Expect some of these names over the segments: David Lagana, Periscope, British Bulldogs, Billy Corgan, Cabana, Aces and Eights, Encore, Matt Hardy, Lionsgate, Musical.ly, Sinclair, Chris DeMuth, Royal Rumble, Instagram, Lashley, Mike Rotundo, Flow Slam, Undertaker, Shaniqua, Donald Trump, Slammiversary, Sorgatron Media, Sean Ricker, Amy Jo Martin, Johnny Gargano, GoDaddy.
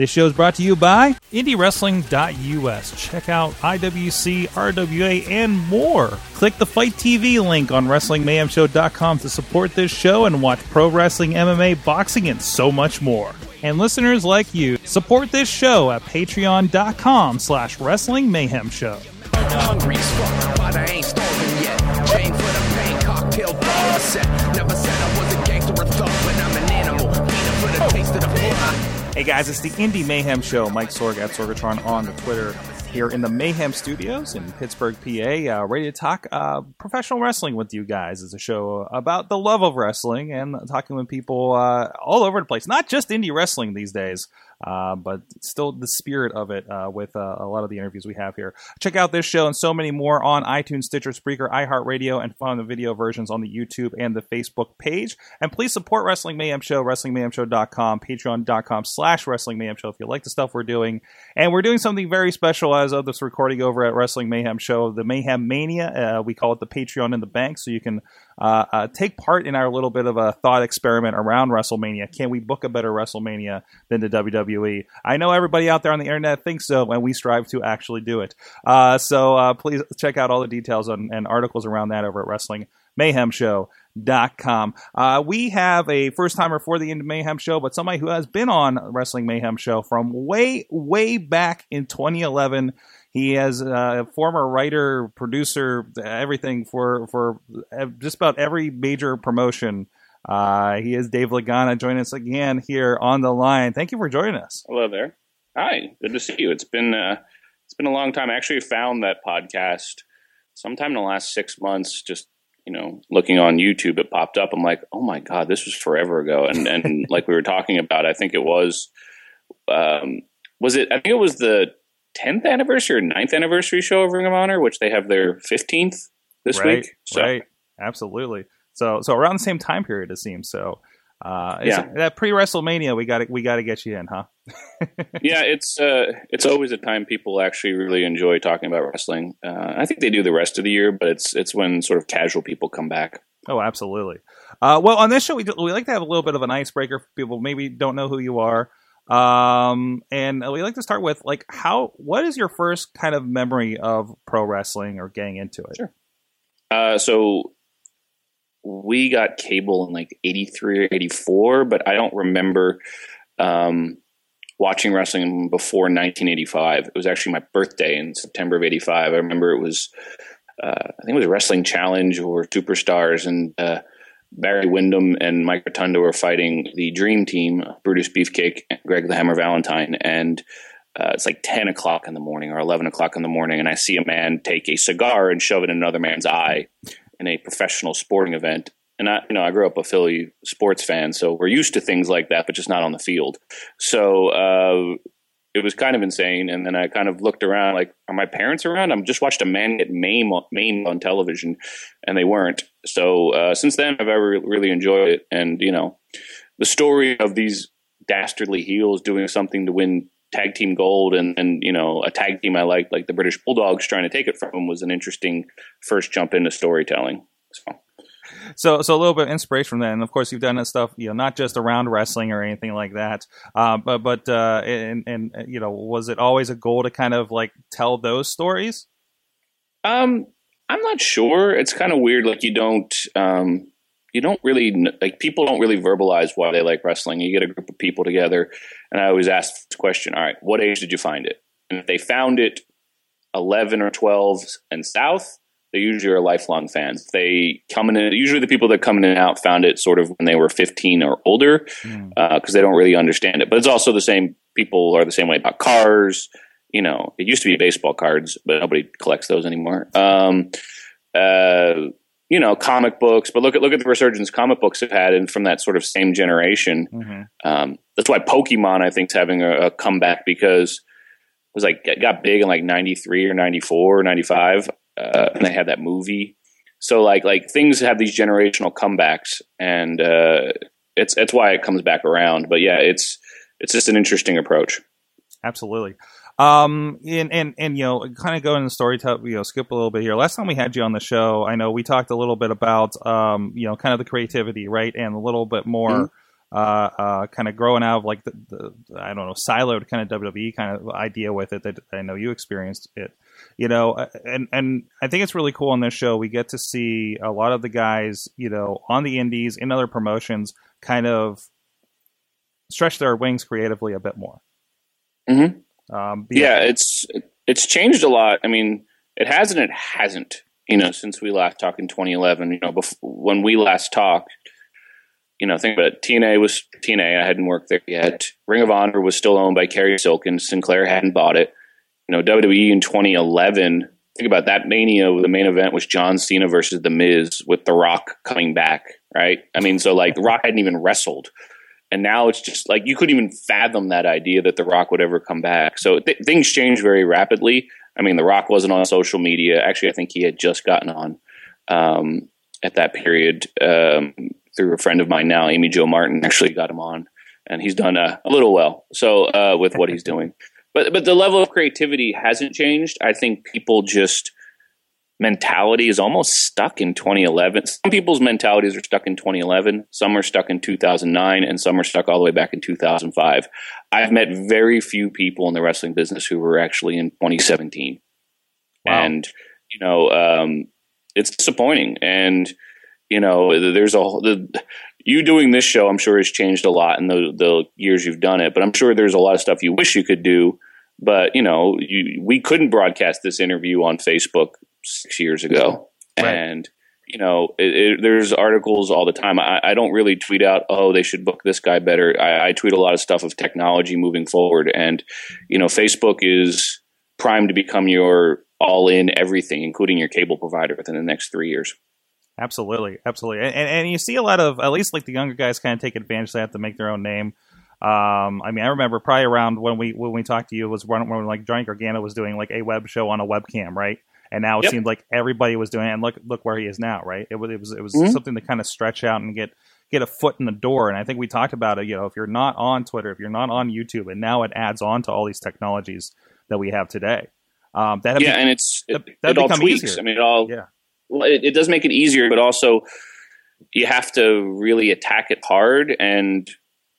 This show is brought to you by IndieWrestling.us. Check out IWC, RWA, and more. Click the Fight TV link on WrestlingMayhemShow.com to support this show and watch pro wrestling, MMA, boxing, and so much more. And listeners like you, support this show at Patreon.com/Wrestling Mayhem Show. Hey guys, it's the Indie Mayhem Show. Mike Sorg at Sorgatron on the Twitter, here in the Mayhem Studios in Pittsburgh, PA, ready to talk professional wrestling with you guys. It's a show about the love of wrestling and talking with people all over the place, not just indie wrestling these days, but still the spirit of it with a lot of the interviews we have here. Check out this show and so many more on iTunes, Stitcher, Spreaker, iHeartRadio, and find the video versions on the YouTube and the Facebook page. And please support Wrestling Mayhem Show, WrestlingMayhemShow.com, Patreon.com/WrestlingMayhemShow if you like the stuff we're doing. And we're doing something very special as of this recording over at Wrestling Mayhem Show, the Mayhem Mania. We call it the Patreon in the Bank, so you can take part in our little bit of a thought experiment around WrestleMania. Can we book a better WrestleMania than the WWE? I know everybody out there on the internet thinks so, and we strive to actually do it. So please check out all the details and articles around that over at WrestlingMayhemShow.com. We have a first-timer for the Indie Mayhem Show, but somebody who has been on Wrestling Mayhem Show from way, way back in 2011. He is a former writer, producer, everything for just about every major promotion. He is Dave Lagana, joining us again here on the line. Thank you for joining us. Hello there. Hi. Good to see you. It's been a long time. I actually found that podcast sometime in the last 6 months, just looking on YouTube, it popped up. I'm like, oh my God, this was forever ago. And like we were talking about, I think it was the 10th anniversary or 9th anniversary show of Ring of Honor, which they have their 15th this week. So. Right. Absolutely. So around the same time period, it seems. So, that pre-WrestleMania, we got to get you in, huh? Yeah. It's always a time people actually really enjoy talking about wrestling. I think they do the rest of the year, but it's when sort of casual people come back. Oh, absolutely. Well, on this show, we like to have a little bit of an icebreaker for people who maybe don't know who you are. And we like to start with what is your first kind of memory of pro wrestling or getting into it? Sure. So we got cable in like 83 or 84, but I don't remember, watching wrestling before 1985. It was actually my birthday in September of 85. I remember it was, I think it was Wrestling Challenge or Superstars, and, Barry Windham and Mike Rotundo were fighting the Dream Team, Brutus Beefcake and Greg the Hammer Valentine, and it's like 10 o'clock in the morning or 11 o'clock in the morning, and I see a man take a cigar and shove it in another man's eye in a professional sporting event. And I grew up a Philly sports fan, so we're used to things like that, but just not on the field. So it was kind of insane, and then I kind of looked around like, are my parents around? I just watched a man get maimed on television, and they weren't. So since then, I've really enjoyed it. And, the story of these dastardly heels doing something to win tag team gold and a tag team I liked, like the British Bulldogs, trying to take it from them, was an interesting first jump into storytelling. So a little bit of inspiration from that. And of course, you've done that stuff, not just around wrestling or anything like that. But was it always a goal to kind of like tell those stories? I'm not sure. It's kind of weird. Like people don't really verbalize why they like wrestling. You get a group of people together, and I always ask the question, all right, what age did you find it? And if they found it 11 or 12 and south, they usually are lifelong fans. They coming in. Usually, the people that come in and out found it sort of when they were 15 or older, because they don't really understand it. But it's also the same. People are the same way about cars. It used to be baseball cards, but nobody collects those anymore. Comic books. But look at the resurgence comic books have had, and from that sort of same generation. Mm-hmm. That's why Pokemon, I think, is having a comeback, because it was like it got big in like 93 or 94 or 95. And they had that movie, so like things have these generational comebacks, and it's why it comes back around. But yeah, it's just an interesting approach. Absolutely. Kind of go into the story, skip a little bit here. Last time we had you on the show, I know we talked a little bit about kind of the creativity, right, and a little bit more. Mm-hmm. kind of growing out of like the I don't know, siloed kind of WWE kind of idea with it that I know you experienced it, you know, and I think it's really cool on this show. We get to see a lot of the guys, you know, on the indies in other promotions kind of stretch their wings creatively a bit more. Mm-hmm. It's changed a lot. I mean, it hasn't, you know, since we last talked in 2011, you know, when we last talked. You know, think about it. TNA was TNA. I hadn't worked there yet. Ring of Honor was still owned by Carrie Silk, and Sinclair hadn't bought it. You know, WWE in 2011, think about that Mania. The main event was John Cena versus The Miz with The Rock coming back, right? I mean, so like The Rock hadn't even wrestled. And now it's just like you couldn't even fathom that idea that The Rock would ever come back. So things change very rapidly. I mean, The Rock wasn't on social media. Actually, I think he had just gotten on at that period. Through a friend of mine now, Amy Jo Martin, actually got him on, and he's done a little well. So with what he's doing, but the level of creativity hasn't changed. I think people just mentality is almost stuck in 2011. Some people's mentalities are stuck in 2011. Some are stuck in 2009, and some are stuck all the way back in 2005. I've met very few people in the wrestling business who were actually in 2017. Wow. And you know, it's disappointing. And you know, you doing this show, I'm sure, has changed a lot in the years you've done it. But I'm sure there's a lot of stuff you wish you could do. But, you know, we couldn't broadcast this interview on Facebook 6 years ago. Right. And, you know, there's articles all the time. I don't really tweet out, oh, they should book this guy better. I tweet a lot of stuff of technology moving forward. And, you know, Facebook is primed to become your all-in everything, including your cable provider within the next 3 years. Absolutely, absolutely, and you see a lot of, at least like the younger guys kind of take advantage of that to make their own name. I mean, I remember probably around when we talked to you was when like Johnny Gargano was doing like a web show on a webcam, right? And now it seemed like everybody was doing it, and look where he is now, right? It was mm-hmm. something to kind of stretch out and get a foot in the door. And I think we talked about it, you know, if you're not on Twitter, if you're not on YouTube, and now it adds on to all these technologies that we have today. It all tweaks. Easier. I mean, it all. Yeah. Well, it does make it easier, but also you have to really attack it hard. And,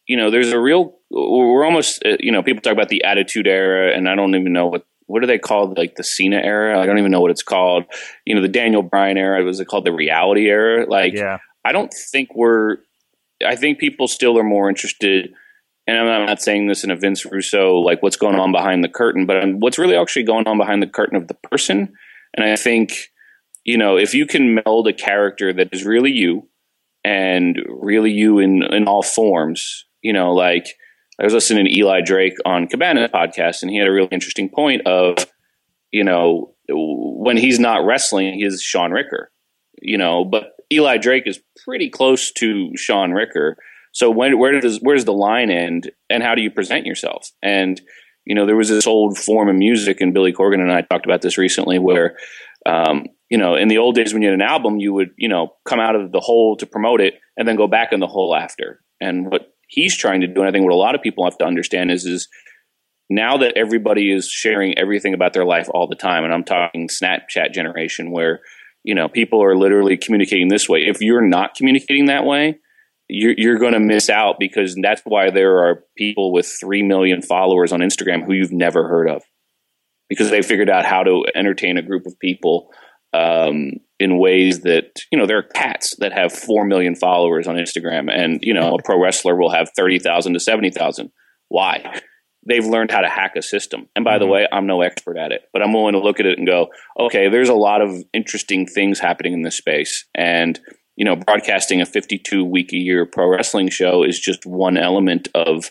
you know, there's a real, we're almost, you know, people talk about the Attitude Era, and I don't even know what do they call, like the Cena era? I don't even know what it's called. You know, the Daniel Bryan era, was it called the Reality Era? Like, yeah. I think people still are more interested, and I'm not saying this in a Vince Russo, like what's going on behind the curtain, but what's really actually going on behind the curtain of the person. And I think, you know, if you can meld a character that is really you and really you in all forms, you know, like I was listening to Eli Drake on Cabana podcast, and he had a really interesting point of, you know, when he's not wrestling, he's Sean Ricker, you know, but Eli Drake is pretty close to Sean Ricker. So where's the line end, and how do you present yourself? And, you know, there was this old form of music, and Billy Corgan and I talked about this recently where, you know, in the old days when you had an album, you would, you know, come out of the hole to promote it and then go back in the hole after. And what he's trying to do, and I think what a lot of people have to understand is now that everybody is sharing everything about their life all the time, and I'm talking Snapchat generation where, you know, people are literally communicating this way. If you're not communicating that way, you're going to miss out, because that's why there are people with 3 million followers on Instagram who you've never heard of, because they figured out how to entertain a group of people in ways that, you know, there are cats that have 4 million followers on Instagram, and, you know, a pro wrestler will have 30,000 to 70,000. Why? They've learned how to hack a system. And by the way, I'm no expert at it, but I'm willing to look at it and go, okay, there's a lot of interesting things happening in this space. And, you know, broadcasting a 52-week-a-year pro wrestling show is just one element of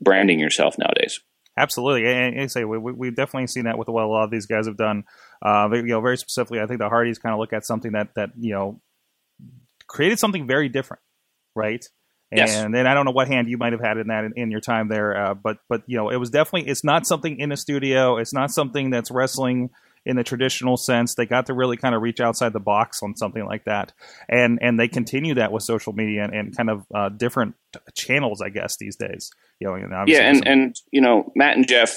branding yourself nowadays. Absolutely, and I say we've definitely seen that with what a lot of these guys have done. You know, very specifically, I think the Hardys kind of look at something that you know created something very different, right? Yes. And then I don't know what hand you might have had in that in your time there, but you know, it was definitely, it's not something in a studio, it's not something that's wrestling in the traditional sense. They got to really kind of reach outside the box on something like that, and they continue that with social media and kind of different channels, I guess, these days. You know, and obviously and you know, Matt and Jeff,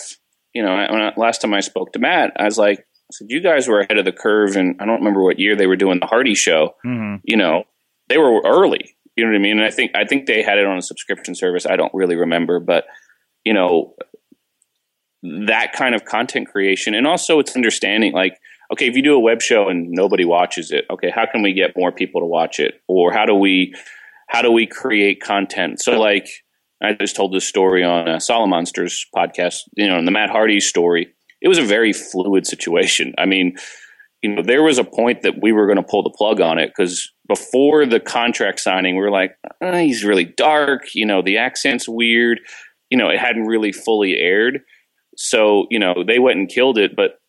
you know, last time I spoke to Matt, I was like, I said, you guys were ahead of the curve, and I don't remember what year they were doing the Hardy show. Mm-hmm. You know, they were early. You know what I mean? And I think they had it on a subscription service. I don't really remember, but you know, that kind of content creation, and also it's understanding like, okay, if you do a web show and nobody watches it, okay, how can we get more people to watch it? Or how do we create content? So like I just told this story on Solid Monsters podcast, you know, and the Matt Hardy story, it was a very fluid situation. I mean, you know, there was a point that we were going to pull the plug on it because before the contract signing, we were like, he's really dark. You know, the accent's weird. You know, it hadn't really fully aired. So, you know, they went and killed it. But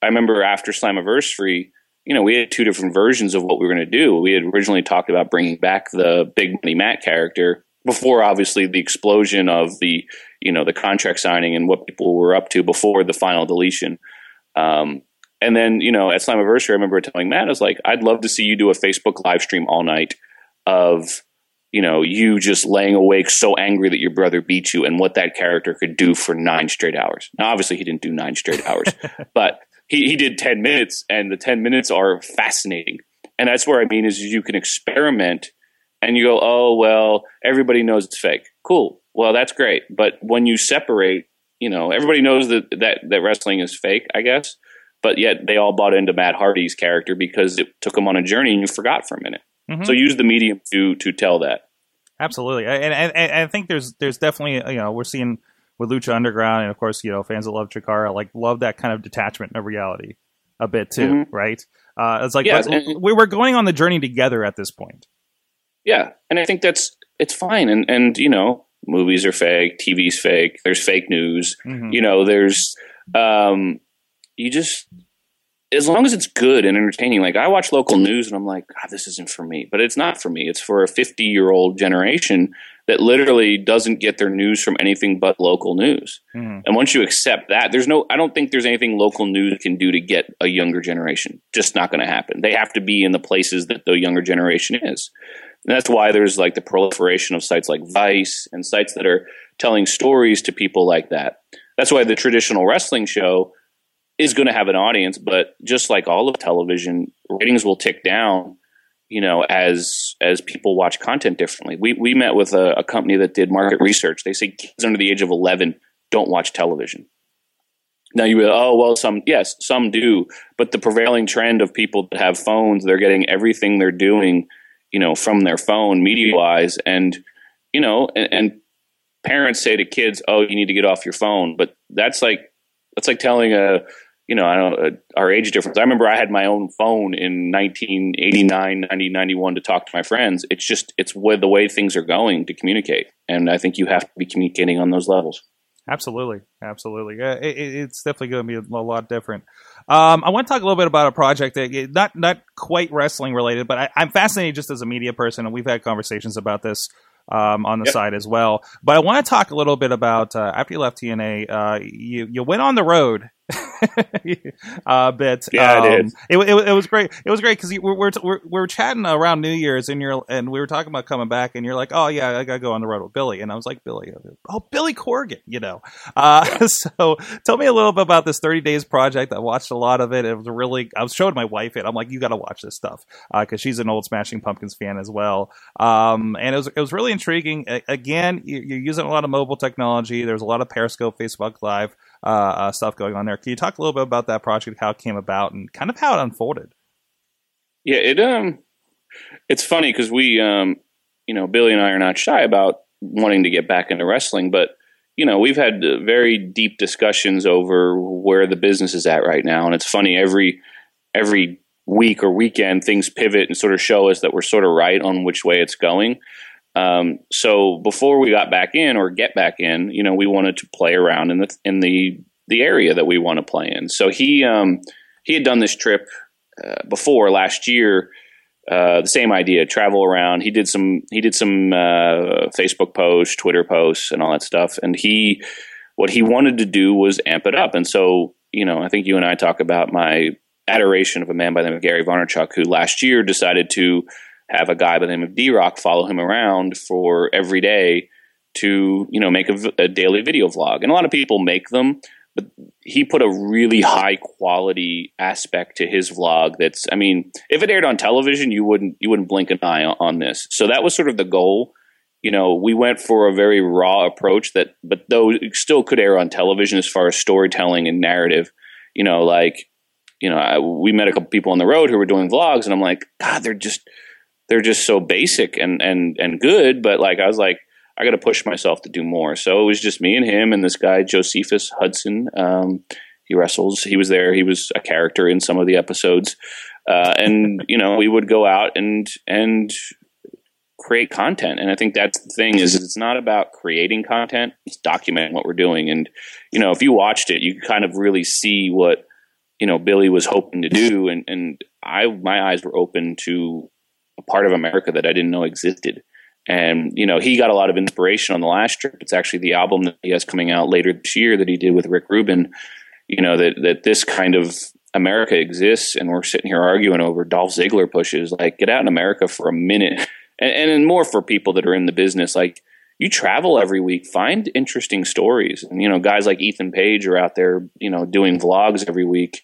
I remember after Slammiversary, you know, we had two different versions of what we were going to do. We had originally talked about bringing back the Big Money Matt character before, obviously, the explosion of the, you know, the contract signing and what people were up to before the final deletion. And then, you know, at Slammiversary, I remember telling Matt, I was like, I'd love to see you do a Facebook live stream all night of, you know, you just laying awake so angry that your brother beat you and what that character could do for 9 straight hours. Now, obviously, he didn't do 9 straight hours, but he did 10 minutes, and the 10 minutes are fascinating. And that's where I mean is you can experiment and you go, oh, well, everybody knows it's fake. Cool. Well, that's great. But when you separate, you know, everybody knows that wrestling is fake, I guess. But yet they all bought into Matt Hardy's character because it took him on a journey and you forgot for a minute. Mm-hmm. So use the medium to tell that. Absolutely. And I think there's definitely, you know, we're seeing with Lucha Underground and, of course, you know, fans that love Chikara, like, love that kind of detachment of reality a bit too, mm-hmm. right? It's like, yeah, we were going on the journey together at this point. Yeah. And I think it's fine. And you know, movies are fake, TV's fake, there's fake news, mm-hmm. you know, there's... You just, as long as it's good and entertaining, like I watch local news and I'm like, God, this isn't for me, but it's not for me. It's for a 50-year-old generation that literally doesn't get their news from anything but local news. Mm. And once you accept that, I don't think there's anything local news can do to get a younger generation. Just not going to happen. They have to be in the places that the younger generation is. And that's why there's like the proliferation of sites like Vice and sites that are telling stories to people like that. That's why the traditional wrestling show is going to have an audience, but just like all of television, ratings will tick down, you know, as people watch content differently. We met with a company that did market research. They say kids under the age of 11 don't watch television. Now you go, oh, well, some do, but the prevailing trend of people that have phones, they're getting everything they're doing, you know, from their phone media-wise. And, you know, and parents say to kids, oh, you need to get off your phone. But that's like telling our age difference. I remember I had my own phone in 1989, 90, 91 to talk to my friends. It's the way things are going to communicate. And I think you have to be communicating on those levels. Absolutely. Absolutely. It's definitely going to be a lot different. I want to talk a little bit about a project that not quite wrestling related, but I'm fascinated just as a media person. And we've had conversations about this on the yep. side as well. But I want to talk a little bit about, after you left TNA, you went on the road a bit. Yeah, I did. It was great. It was great because we were chatting around New Year's and we were talking about coming back and you're like, oh yeah, I got to go on the road with Billy. And I was like, Billy? Oh, Billy Corgan, you know. Yeah. So tell me a little bit about this 30 Days project. I watched a lot of it. It was I was showing my wife it. I'm like, you got to watch this stuff because she's an old Smashing Pumpkins fan as well. And it was really intriguing. Again, you're using a lot of mobile technology. There's a lot of Periscope, Facebook Live stuff going on there. Can you talk a little bit about that project, how it came about, and kind of how it unfolded? Yeah, it's funny because we, you know, Billy and I are not shy about wanting to get back into wrestling, but you know, we've had very deep discussions over where the business is at right now, and it's funny every week or weekend things pivot and sort of show us that we're sort of right on which way it's going. So before we got back in or get back in, you know, we wanted to play around in the area that we want to play in. So he had done this trip before last year, the same idea, travel around. He did some Facebook posts, Twitter posts and all that stuff. And what he wanted to do was amp it up. And so, you know, I think you and I talk about my adoration of a man by the name of Gary Vaynerchuk, who last year decided to have a guy by the name of D-Rock follow him around for every day to, you know, make a daily video vlog. And a lot of people make them, but he put a really high quality aspect to his vlog. That's, I mean, if it aired on television, you wouldn't blink an eye on this. So that was sort of the goal. You know, we went for a very raw approach that, but though it still could air on television as far as storytelling and narrative, you know, like, you know, we met a couple people on the road who were doing vlogs, and I'm like, God, they're just so basic and good. But like, I was like, I got to push myself to do more. So it was just me and him and this guy, Josephus Hudson. He wrestles. He was there. He was a character in some of the episodes. And, you know, we would go out and create content. And I think that's the thing, is it's not about creating content. It's documenting what we're doing. And, you know, if you watched it, you could kind of really see what, you know, Billy was hoping to do. And my eyes were open to a part of America that I didn't know existed. And, you know, he got a lot of inspiration on the last trip. It's actually the album that he has coming out later this year that he did with Rick Rubin, you know, that this kind of America exists, and we're sitting here arguing over Dolph Ziggler pushes. Like, get out in America for a minute. And more for people that are in the business. Like, you travel every week, find interesting stories. And, you know, guys like Ethan Page are out there, you know, doing vlogs every week,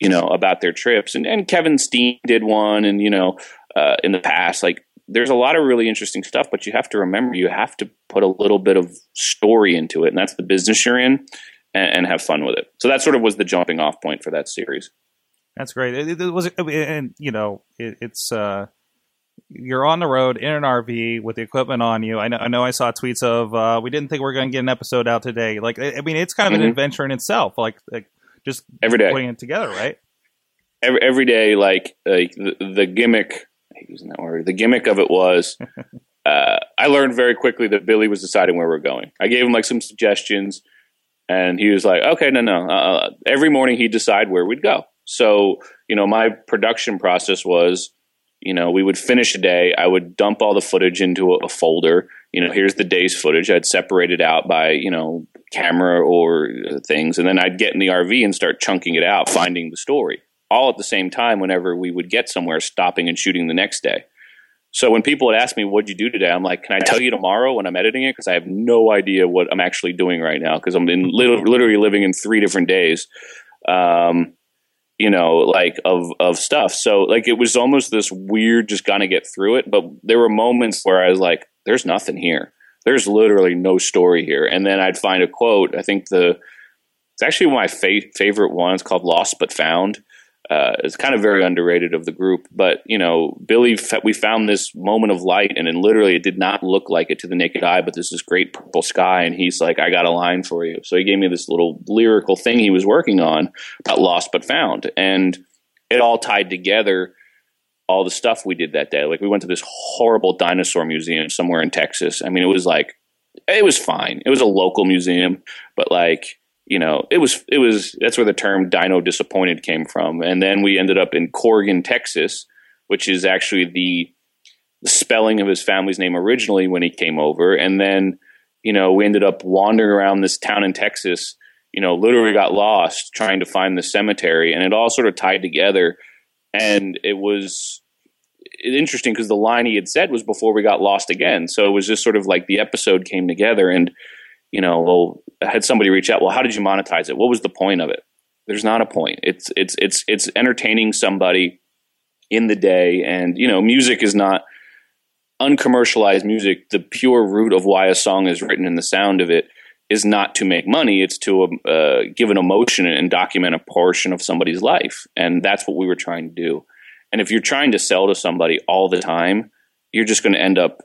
you know, about their trips. And Kevin Steen did one, and, you know, in the past, like, there's a lot of really interesting stuff, but you have to remember, you have to put a little bit of story into it, and that's the business you're in, and have fun with it. So that sort of was the jumping off point for that series. That's great. It was, and you know, it's you're on the road in an RV with the equipment on you. I know I saw tweets of, we didn't think we were going to get an episode out today. Like, I mean, it's kind of an adventure in itself, like just every day putting it together, right? Every day. Like the gimmick, using that word. The gimmick of it was, I learned very quickly that Billy was deciding where we're going. I gave him like some suggestions, and he was like, okay, no. Every morning he'd decide where we'd go. So, you know, my production process was, you know, we would finish a day. I would dump all the footage into a folder. You know, here's the day's footage. I'd separate it out by, you know, camera or things. And then I'd get in the RV and start chunking it out, finding the story. All at the same time, whenever we would get somewhere, stopping and shooting the next day. So when people would ask me, what'd you do today? I'm like, can I tell you tomorrow when I'm editing it? Because I have no idea what I'm actually doing right now, because I'm literally living in 3 different days, you know, like of stuff. So like, it was almost this weird, just kind of get through it. But there were moments where I was like, there's nothing here. There's literally no story here. And then I'd find a quote. I think it's actually my favorite one. It's called Lost But Found. It's kind of very underrated of the group, but you know, Billy, we found this moment of light, and then literally it did not look like it to the naked eye, but there's this great purple sky, and he's like, I got a line for you. So he gave me this little lyrical thing he was working on about Lost But Found, and it all tied together, all the stuff we did that day. Like, we went to this horrible dinosaur museum somewhere in Texas. I mean, it was fine. It was a local museum, but like, you know, it was that's where the term dino disappointed came from. And then we ended up in Corgan, Texas, which is actually the spelling of his family's name originally when he came over. And then, you know, we ended up wandering around this town in Texas, you know, literally got lost trying to find the cemetery, and it all sort of tied together. And it was interesting because the line he had said was before we got lost again. So it was just sort of like the episode came together. And you know, well, I had somebody reach out, well, how did you monetize it? What was the point of it? There's not a point. It's entertaining somebody in the day. And, you know, music is not uncommercialized music. The pure root of why a song is written and the sound of it is not to make money. It's to give an emotion and document a portion of somebody's life. And that's what we were trying to do. And if you're trying to sell to somebody all the time, you're just going to end up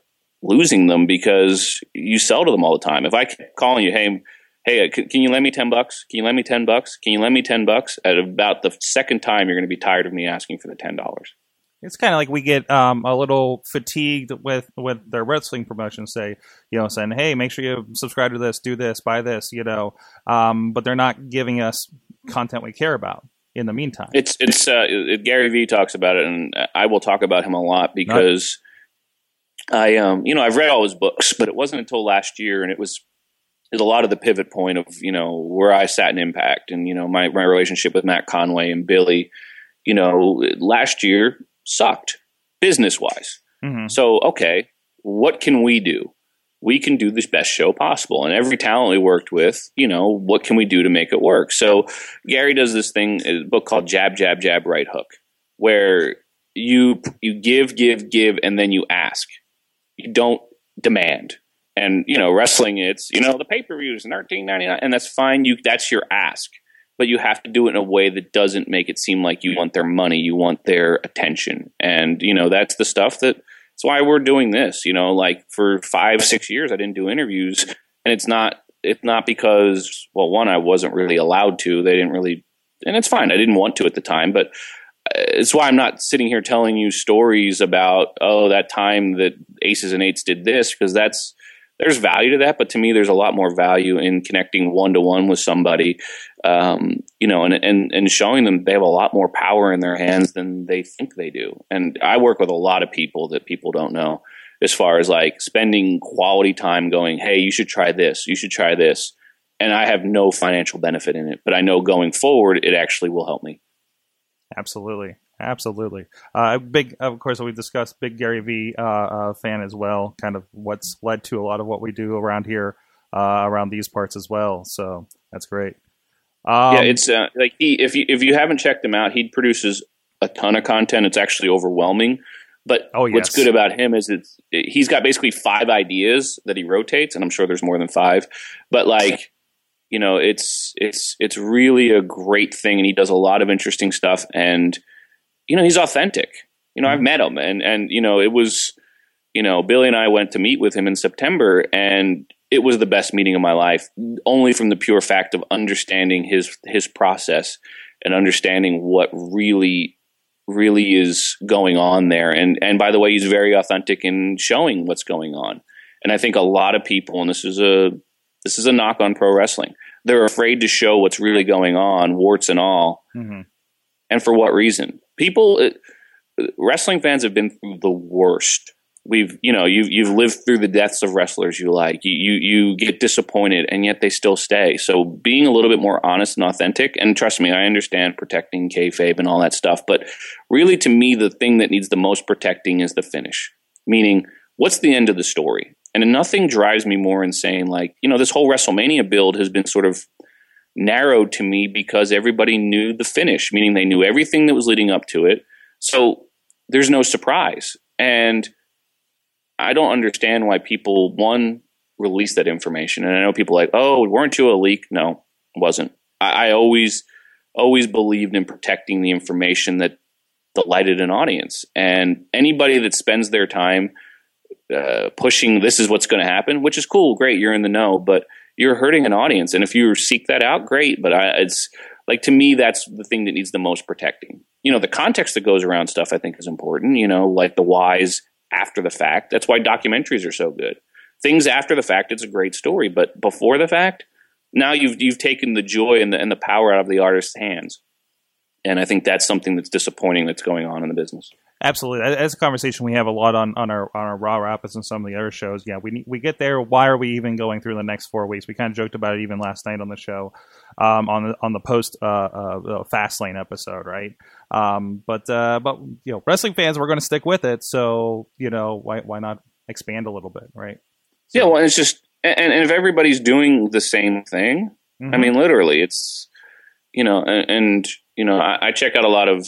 losing them, because you sell to them all the time. If I keep calling you, hey, can you lend me $10? Can you lend me $10? Can you lend me $10? At about the second time, you're going to be tired of me asking for the $10. It's kind of like we get a little fatigued with their wrestling promotions, say, you know, saying, hey, make sure you subscribe to this, do this, buy this, you know, but they're not giving us content we care about. In the meantime, Gary Vee talks about it, and I will talk about him a lot because. I I've read all his books, but it wasn't until last year, and it was a lot of the pivot point of, you know, where I sat in Impact, and you know, my relationship with Matt Conway and Billy, you know, last year sucked business wise. So okay, what can we do? we can do the best show possible. And every talent we worked with, you know, what can we do to make it work? So Gary does this thing, a book called Jab, Jab, Jab, Right Hook, where you give, and then you ask. You don't demand. And, you know, wrestling, it's, you know, the pay-per-view is $13.99, and that's fine. That's your ask. But you have to do it in a way that doesn't make it seem like you want their money. You want their attention. And, you know, that's the stuff that's why we're doing this. You know, like for 5-6 years, I didn't do interviews. And it's not because, well, one, I wasn't really allowed to. They didn't really, and it's fine. I didn't want to at the time. But it's why I'm not sitting here telling you stories about, oh, that time that Aces and Eights did this, because there's value to that, but to me, there's a lot more value in connecting one-to-one with somebody, you know, and showing them they have a lot more power in their hands than they think they do. And I work with a lot of people that people don't know, as far as like spending quality time going, hey, you should try this, you should try this. And I have no financial benefit in it, but I know going forward, it actually will help me. Absolutely. Absolutely. Big, of course, we've discussed, big Gary V fan as well, kind of what's led to a lot of what we do around here, around these parts as well. So that's great. Yeah, it's like if you haven't checked him out, he produces a ton of content. It's actually overwhelming. But what's good about him is he's got basically 5 ideas that he rotates, and I'm sure there's more than 5. But like, you know, it's really a great thing, and he does a lot of interesting stuff, and you know, he's authentic. You know, I've met him and, you know, it was, you know, Billy and I went to meet with him in September, and it was the best meeting of my life, only from the pure fact of understanding his process and understanding what really, really is going on there. And by the way, he's very authentic in showing what's going on. And I think a lot of people, and this is a knock on pro wrestling, they're afraid to show what's really going on, warts and all. Mm-hmm. And for what reason? People, wrestling fans have been through the worst. You've lived through the deaths of wrestlers you like. You get disappointed, and yet they still stay. So being a little bit more honest and authentic, and trust me, I understand protecting kayfabe and all that stuff, but really to me, the thing that needs the most protecting is the finish. Meaning, what's the end of the story? And nothing drives me more insane. Like, you know, this whole WrestleMania build has been sort of narrowed to me because everybody knew the finish, meaning they knew everything that was leading up to it. So there's no surprise. And I don't understand why people, one, release that information. And I know people like, oh, weren't you a leak? No, it wasn't. I always believed in protecting the information that delighted an audience. And anybody that spends their time pushing this is what's going to happen, which is cool, great, you're in the know, but you're hurting an audience. And if you seek that out, great. But it's like, to me, that's the thing that needs the most protecting. You know, the context that goes around stuff I think is important, you know, like the whys after the fact. That's why documentaries are so good. Things after the fact, it's a great story. But before the fact, now you've taken the joy and the power out of the artist's hands. And I think that's something that's disappointing that's going on in the business. Absolutely. That's a conversation we have a lot on our Raw Rapids and some of the other shows. Yeah, we get there. Why are we even going through the next 4 weeks? We kind of joked about it even last night on the show, on the post Fastlane episode, right? But you know, wrestling fans, we're going to stick with it. So you know, why not expand a little bit, right? So. Yeah, well, it's just and if everybody's doing the same thing, mm-hmm. I mean, literally, it's you know, and you know, I check out a lot of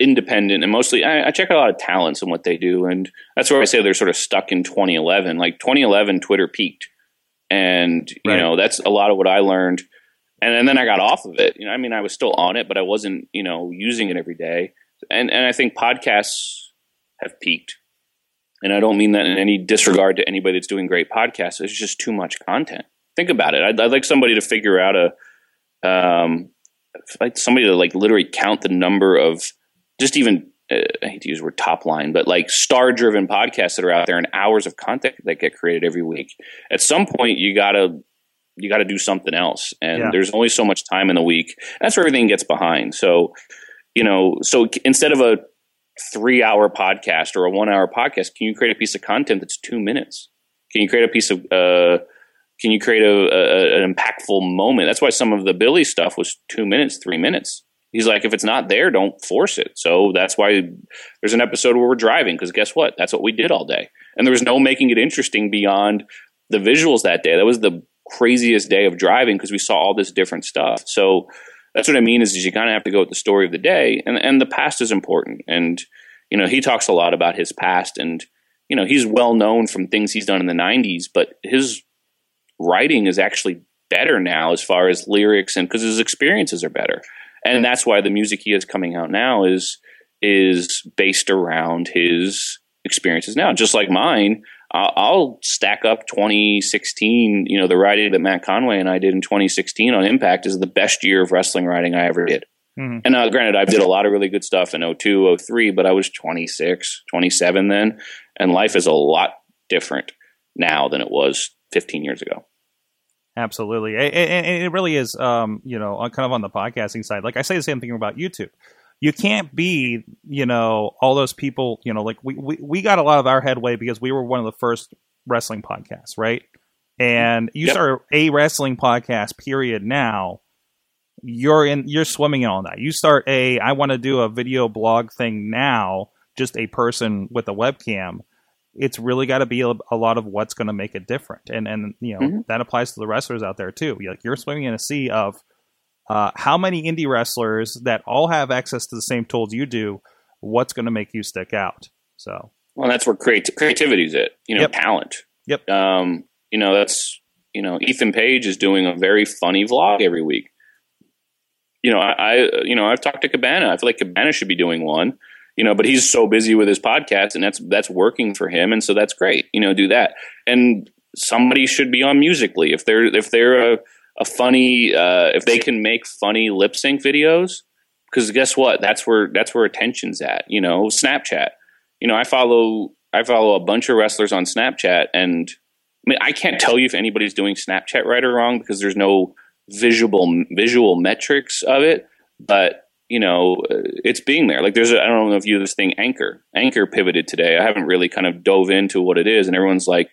independent and mostly I check out a lot of talents and what they do. And that's where I say they're sort of stuck in 2011, like 2011 Twitter peaked. And, right. You know, that's a lot of what I learned. And then I got off of it. You know, I mean, I was still on it, but I wasn't, you know, using it every day. And I think podcasts have peaked. And I don't mean that in any disregard to anybody that's doing great podcasts. It's just too much content. Think about it. I'd like somebody to figure out somebody to like literally count the number of, just even, I hate to use the word top line, but like star-driven podcasts that are out there and hours of content that get created every week. At some point, you gotta do something else, and there's only so much time in the week. That's where everything gets behind. So, you know, so instead of a 3-hour podcast or a 1-hour podcast, can you create a piece of content that's 2 minutes? Can you create a piece of? Can you create an impactful moment? That's why some of the Billy stuff was 2 minutes, 3 minutes. He's like, if it's not there, don't force it. So that's why there's an episode where we're driving, because guess what? That's what we did all day. And there was no making it interesting beyond the visuals that day. That was the craziest day of driving because we saw all this different stuff. So that's what I mean is you kind of have to go with the story of the day, and the past is important. And, you know, he talks a lot about his past, and, you know, he's well known from things he's done in the 90s, but his writing is actually better now as far as lyrics, and because his experiences are better. And that's why the music he is coming out now is based around his experiences now. Just like mine, I'll stack up 2016, you know, the writing that Matt Conway and I did in 2016 on Impact is the best year of wrestling writing I ever did. Mm-hmm. And granted, I did a lot of really good stuff in 02, 03, but I was 26, 27 then, and life is a lot different now than it was 15 years ago. Absolutely. And it really is, you know, kind of on the podcasting side. Like I say the same thing about YouTube. You can't be, you know, all those people, you know, like we got a lot of our headway because we were one of the first wrestling podcasts, right? And you start a wrestling podcast period now, you're swimming in all that. You start I want to do a video blog thing now, just a person with a webcam. It's really got to be a lot of what's going to make it different. And you know, mm-hmm. that applies to the wrestlers out there too. You're swimming in a sea of how many indie wrestlers that all have access to the same tools you do, what's going to make you stick out. So, well, that's where creativity is it, you know, yep. talent. Yep. You know, that's, you know, Ethan Page is doing a very funny vlog every week. You know, I've talked to Cabana. I feel like Cabana should be doing one. You know, but he's so busy with his podcast, and that's working for him, and so that's great. You know, do that, and somebody should be on Musical.ly if they're a funny if they can make funny lip sync videos, because guess what, that's where attention's at. You know, Snapchat. You know, I follow a bunch of wrestlers on Snapchat, and I mean I can't tell you if anybody's doing Snapchat right or wrong because there's no visual metrics of it, but. You know, it's being there. Like I don't know if you know this thing, Anchor. Anchor pivoted today. I haven't really kind of dove into what it is. And everyone's like,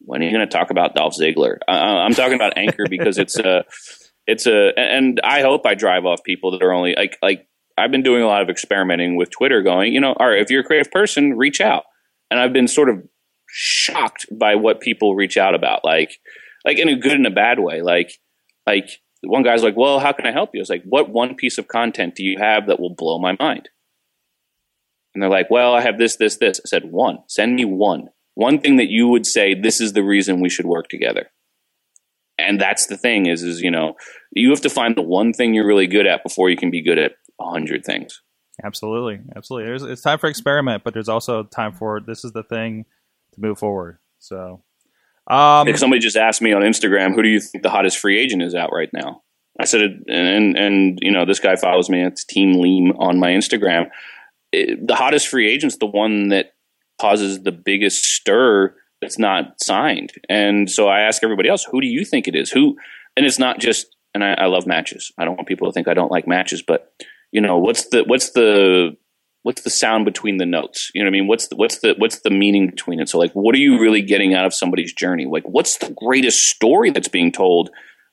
when are you going to talk about Dolph Ziggler? I'm talking about Anchor because and I hope I drive off people that are only like I've been doing a lot of experimenting with Twitter going, you know, all right, if you're a creative person, reach out. And I've been sort of shocked by what people reach out about, like in a good and a bad way, like, one guy's like, well, how can I help you? I was like, what one piece of content do you have that will blow my mind? And they're like, well, I have this, this, this. I said, one. Send me one. One thing that you would say, this is the reason we should work together. And that's the thing is, you know, you have to find the one thing you're really good at before you can be good at 100 things. Absolutely. Absolutely. It's time for experiment, but there's also time for this is the thing to move forward. So... If somebody just asked me on Instagram, who do you think the hottest free agent is out right now? I said, and you know, this guy follows me. It's Team Leem on my Instagram. The hottest free agent's the one that causes the biggest stir that's not signed. And so I ask everybody else, who do you think it is? Who? And it's not just. And I love matches. I don't want people to think I don't like matches. But you know, what's the sound between the notes? You know what I mean? What's the meaning between it? So like, what are you really getting out of somebody's journey? Like, what's the greatest story that's being told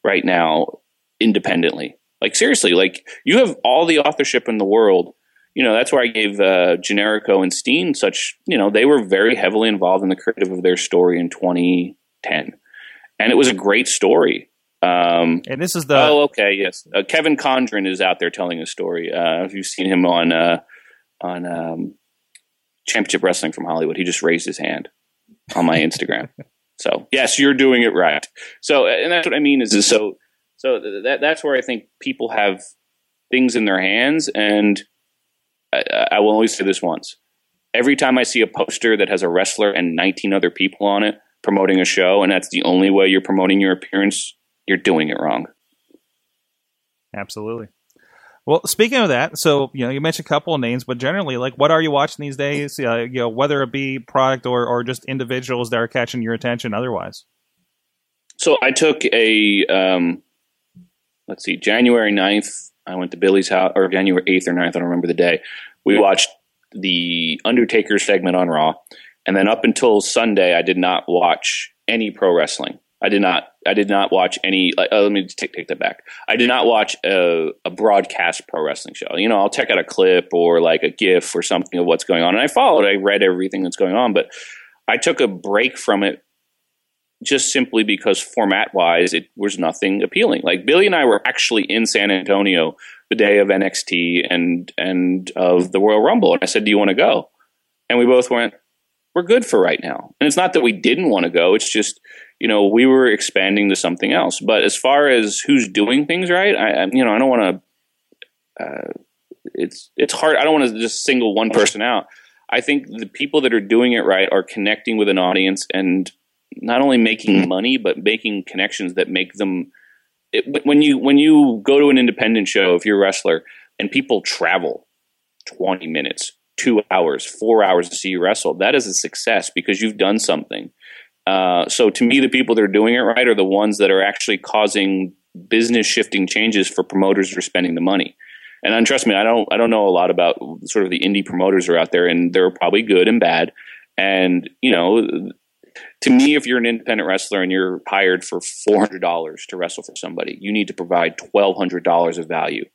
right now independently? Like, seriously, like you have all the authorship in the world. You know, that's why I gave Generico and Steen such, you know, they were very heavily involved in the creative of their story in 2010. And it was a great story. And this is the... Oh, okay, yes. Kevin Condren is out there telling a story. If you've seen him on Championship Wrestling from Hollywood. He just raised his hand on my Instagram. So yes, you're doing it right. So, and that's what I mean is so that's where I think people have things in their hands. And I will always say this once, every time I see a poster that has a wrestler and 19 other people on it promoting a show, and that's the only way you're promoting your appearance, you're doing it wrong. Absolutely. Well, speaking of that, so, you know, you mentioned a couple of names, but generally, like, what are you watching these days? You know, whether it be product or just individuals that are catching your attention otherwise. So I took a, January 9th, I went to Billy's house, or January 8th or 9th, I don't remember the day. We watched the Undertaker segment on Raw, and then up until Sunday, I did not watch any pro wrestling. I did not watch any. Let me take that back. I did not watch a broadcast pro wrestling show. You know, I'll check out a clip or like a GIF or something of what's going on, and I read everything that's going on. But I took a break from it just simply because format-wise, it was nothing appealing. Like, Billy and I were actually in San Antonio the day of NXT and of the Royal Rumble. And I said, do you want to go? And we both went, we're good for right now. And it's not that we didn't want to go. It's just, you know, we were expanding to something else. But as far as who's doing things right, I don't want to it's hard. I don't want to just single one person out. I think the people that are doing it right are connecting with an audience and not only making money, but making connections that make them – when you go to an independent show, if you're a wrestler, and people travel 20 minutes, 2 hours, 4 hours to see you wrestle, that is a success because you've done something. So to me, the people that are doing it right are the ones that are actually causing business-shifting changes for promoters that are spending the money. And trust me, I don't know a lot about sort of the indie promoters who are out there, and they're probably good and bad. And, you know, to me, if you're an independent wrestler and you're hired for $400 to wrestle for somebody, you need to provide $1,200 of value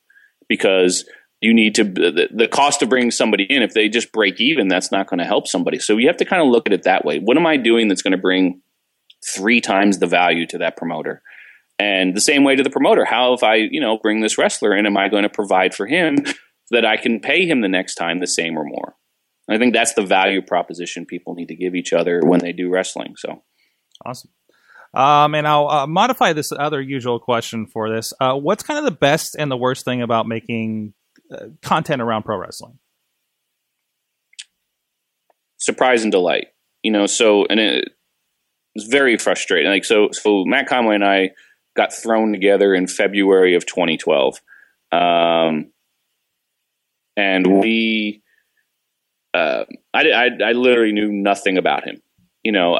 because you need to the cost of bringing somebody in, if they just break even, that's not going to help somebody. So you have to kind of look at it that way. What am I doing that's going to bring 3 times the value to that promoter? And the same way to the promoter, how if I, you know, bring this wrestler in, am I going to provide for him so that I can pay him the next time the same or more? And I think that's the value proposition people need to give each other when they do wrestling. So, awesome. And I'll modify this other usual question for this. What's kind of the best and the worst thing about making content around pro wrestling? Surprise and delight. You know, so, and it's very frustrating. Like, so Matt Conway and I got thrown together in February of 2012. And we, I literally knew nothing about him. You know,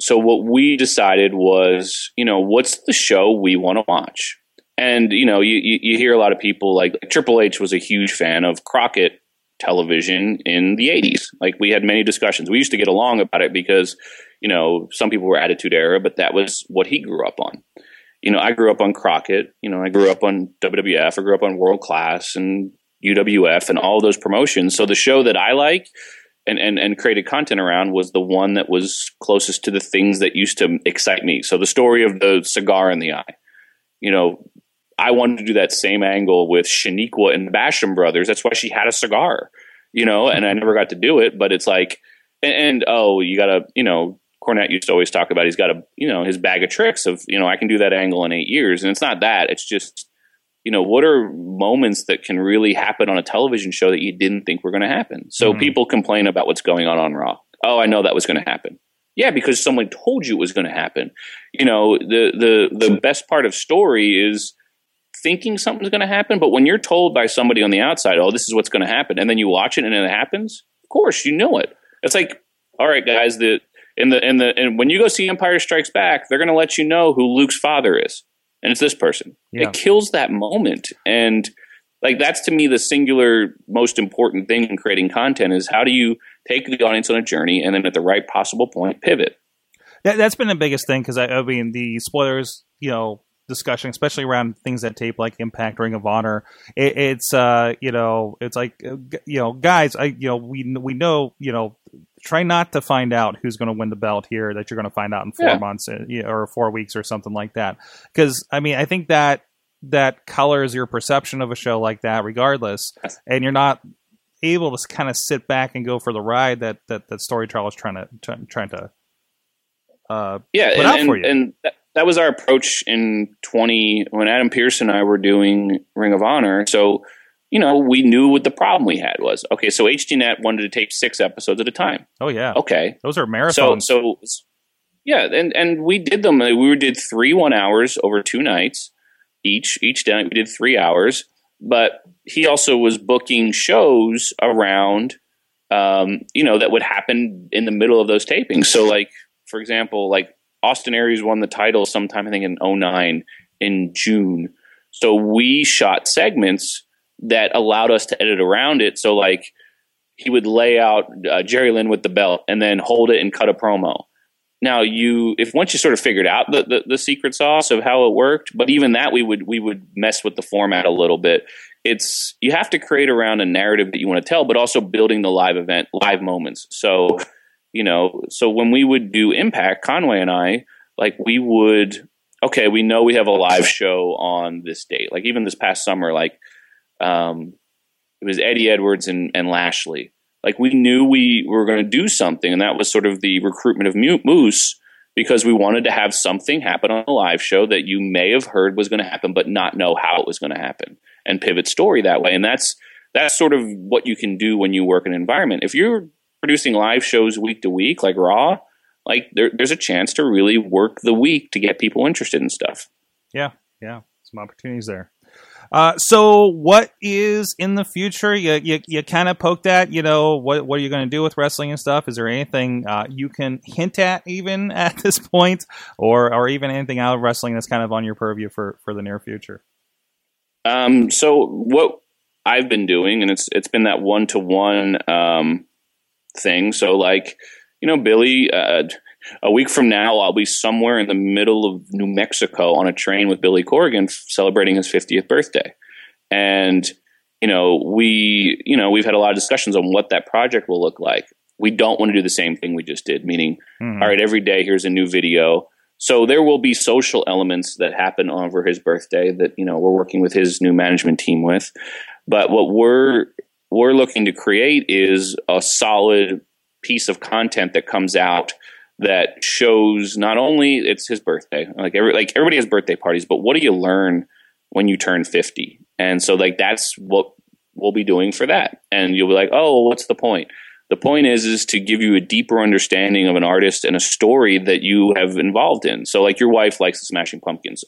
so what we decided was, you know, what's the show we want to watch? And, you know, you hear a lot of people like Triple H was a huge fan of Crockett television in the 80s. Like, we had many discussions. We used to get along about it because, you know, some people were Attitude Era, but that was what he grew up on. You know, I grew up on Crockett. You know, I grew up on WWF. I grew up on World Class and UWF and all those promotions. So the show that I like and created content around was the one that was closest to the things that used to excite me. So the story of the cigar in the eye. You know, I wanted to do that same angle with Shaniqua and the Basham Brothers. That's why she had a cigar, you know, and I never got to do it. But it's like, you got to, you know, Cornette used to always talk about, he's got a, you know, his bag of tricks of, you know, I can do that angle in 8 years. And it's not that. It's just, you know, what are moments that can really happen on a television show that you didn't think were going to happen? So people complain about what's going on Raw. Oh, I know that was going to happen. Yeah, because someone told you it was going to happen. You know, the best part of story is thinking something's going to happen. But when you're told by somebody on the outside, oh, this is what's going to happen, and then you watch it and it happens, of course, you know it. It's like, all right, guys, and when you go see Empire Strikes Back, they're going to let you know who Luke's father is, and it's this person. Yeah. It kills that moment. And like, that's to me the singular most important thing in creating content is how do you take the audience on a journey and then at the right possible point pivot. That's been the biggest thing because I mean the spoilers, you know, discussion, especially around things that tape like Impact, Ring of Honor. It's like, guys, we know, try not to find out who's going to win the belt here that you're going to find out in four months or 4 weeks or something like that. Because I mean, I think that colors your perception of a show like that regardless. And you're not able to kind of sit back and go for the ride that storyteller is trying to put out for you. And that was our approach in 20 when Adam Pearce and I were doing Ring of Honor. So, you know, we knew what the problem we had was. Okay, so HDNet wanted to tape 6 episodes at a time. Oh yeah. Okay. Those are marathons. So yeah, and we did them. We did 3 1-hours over 2 nights each. Each night we did 3 hours. But he also was booking shows around, you know, that would happen in the middle of those tapings. So, like, for example, like Austin Aries won the title sometime, I think, in 2009 in June. So we shot segments that allowed us to edit around it. So, like, he would lay out Jerry Lynn with the belt and then hold it and cut a promo. Now, once you sort of figured out the secret sauce of how it worked, but even that we would mess with the format a little bit. It's, you have to create around a narrative that you want to tell, but also building the live event, live moments. So, you know, so when we would do Impact, Conway and I, like we would, okay, we know we have a live show on this date. Like even this past summer, like it was Eddie Edwards and Lashley. Like we knew we were going to do something, and that was sort of the recruitment of Moose, because we wanted to have something happen on a live show that you may have heard was going to happen, but not know how it was going to happen, and pivot story that way. And that's sort of what you can do when you work in an environment. If you're producing live shows week to week, like Raw, like there's a chance to really work the week to get people interested in stuff. Yeah. Some opportunities there. So what is in the future? You kind of poked at, you know, what are you going to do with wrestling and stuff? Is there anything you can hint at even at this point, or even anything out of wrestling that's kind of on your purview for the near future? So what I've been doing, and it's been that one-to-one thing. So like, you know, Billy, a week from now, I'll be somewhere in the middle of New Mexico on a train with Billy Corgan celebrating his 50th birthday. And, you know, we've had a lot of discussions on what that project will look like. We don't want to do the same thing we just did, meaning, all right, every day, here's a new video. So there will be social elements that happen over his birthday that, you know, we're working with his new management team with. But what we're looking to create is a solid piece of content that comes out that shows not only it's his birthday, like everybody has birthday parties, but what do you learn when you turn 50? And so like, that's what we'll be doing for that. And you'll be like, oh, what's the point? The point is to give you a deeper understanding of an artist and a story that you have involved in. So like your wife likes the Smashing Pumpkins.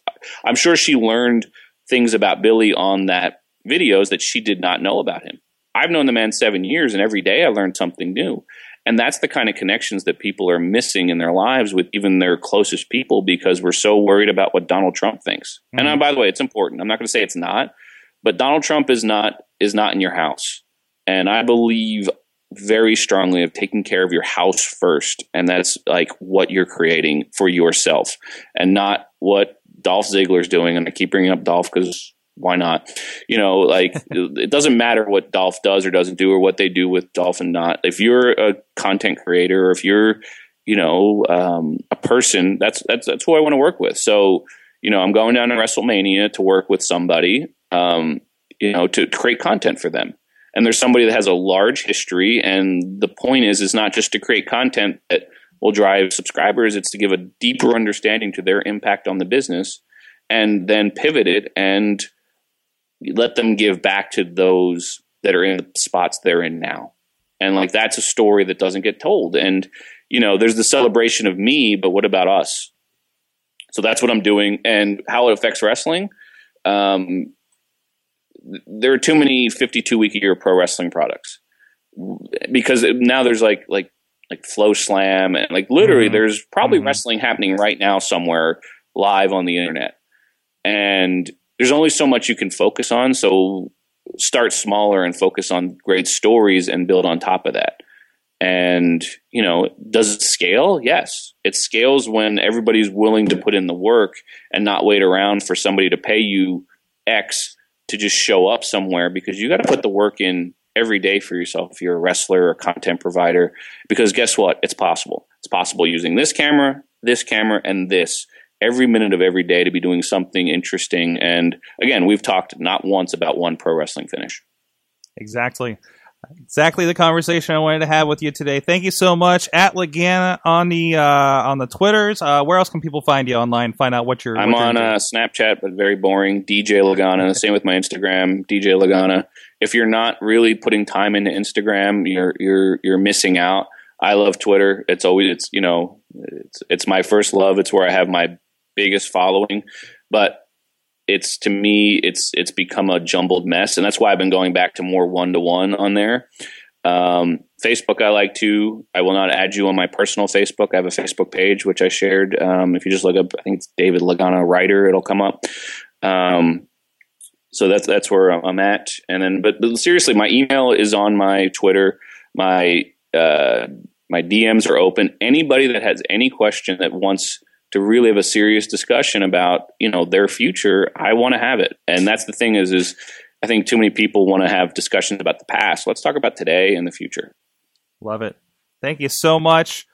I'm sure she learned things about Billy on that videos that she did not know about him. I've known the man 7 years, and every day I learned something new. And that's the kind of connections that people are missing in their lives with even their closest people, because we're so worried about what Donald Trump thinks. Mm-hmm. And by the way, it's important. I'm not going to say it's not, but Donald Trump is not in your house. And I believe very strongly of taking care of your house first. And that's like what you're creating for yourself, and not what Dolph Ziggler's doing. And I keep bringing up Dolph because why not? You know, like it doesn't matter what Dolph does or doesn't do, or what they do with Dolph and not. If you're a content creator, or if you're, you know, a person, that's who I want to work with. So, you know, I'm going down to WrestleMania to work with somebody, you know, to create content for them. And there's somebody that has a large history. And the point is, it's not just to create content that will drive subscribers. It's to give a deeper understanding to their impact on the business, and then pivot it and let them give back to those that are in the spots they're in now. And like, that's a story that doesn't get told. And, you know, there's the celebration of me, but what about us? So that's what I'm doing. And how it affects wrestling. There are too many 52 week a year pro wrestling products, because now there's like Flow Slam, and like literally there's probably wrestling happening right now somewhere live on the internet. And there's only so much you can focus on, so start smaller and focus on great stories and build on top of that. And, you know, does it scale? Yes. It scales when everybody's willing to put in the work and not wait around for somebody to pay you X to just show up somewhere, because you got to put the work in every day for yourself if you're a wrestler or a content provider, because guess what? It's possible. It's possible using this camera, and this. Every minute of every day to be doing something interesting. And again, we've talked not once about one pro wrestling finish. Exactly the conversation I wanted to have with you today. Thank you so much. At Lagana on the Twitters. Where else can people find you online? Find out what you're. I'm on Snapchat, but very boring. DJ Lagana. Same with my Instagram, DJ Lagana. If you're not really putting time into Instagram, you're missing out. I love Twitter. It's my first love. It's where I have my biggest following, but to me, it's become a jumbled mess. And that's why I've been going back to more one-to-one on there. Facebook, I like to, I will not add you on my personal Facebook. I have a Facebook page, which I shared. If you just look up, I think it's David Lagana Writer, it'll come up. So that's where I'm at. And then, but seriously, my email is on my Twitter. My DMs are open. Anybody that has any question that wants to really have a serious discussion about, you know, their future, I want to have it. And that's the thing is I think too many people want to have discussions about the past. Let's talk about today and the future. Love it. Thank you so much.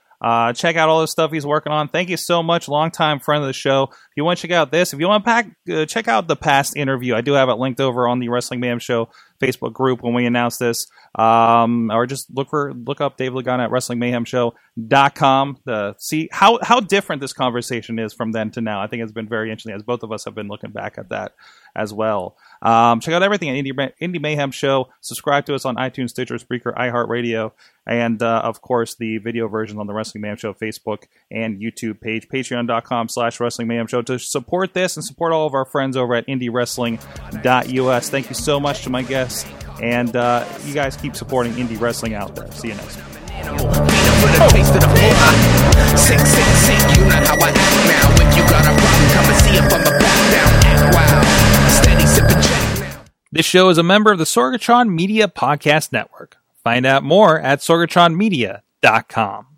Check out all the stuff he's working on. Thank you so much, longtime friend of the show. If you want to check out this, if you want to check out the past interview, I do have it linked over on the Wrestling Mayhem Show Facebook group when we announce this. Or just look up Dave Lagana at WrestlingMayhemShow.com. See how different this conversation is from then to now. I think it's been very interesting as both of us have been looking back at that as well. Check out everything at Indie Mayhem Show. Subscribe to us on iTunes, Stitcher, Spreaker, iHeartRadio, and of course the video version on the Wrestling Mayhem Show Facebook and YouTube page, patreon.com/Wrestling Mayhem Show, to support this and support all of our friends over at IndieWrestling.us. Thank you so much to my guests, and you guys keep supporting indie wrestling out there. See you next time. You know how I act now. If you got a problem, come and see if I'm a back down. Wow. Steady sipping check now. This show is a member of the Sorgatron Media Podcast Network. Find out more at sorgatronmedia.com.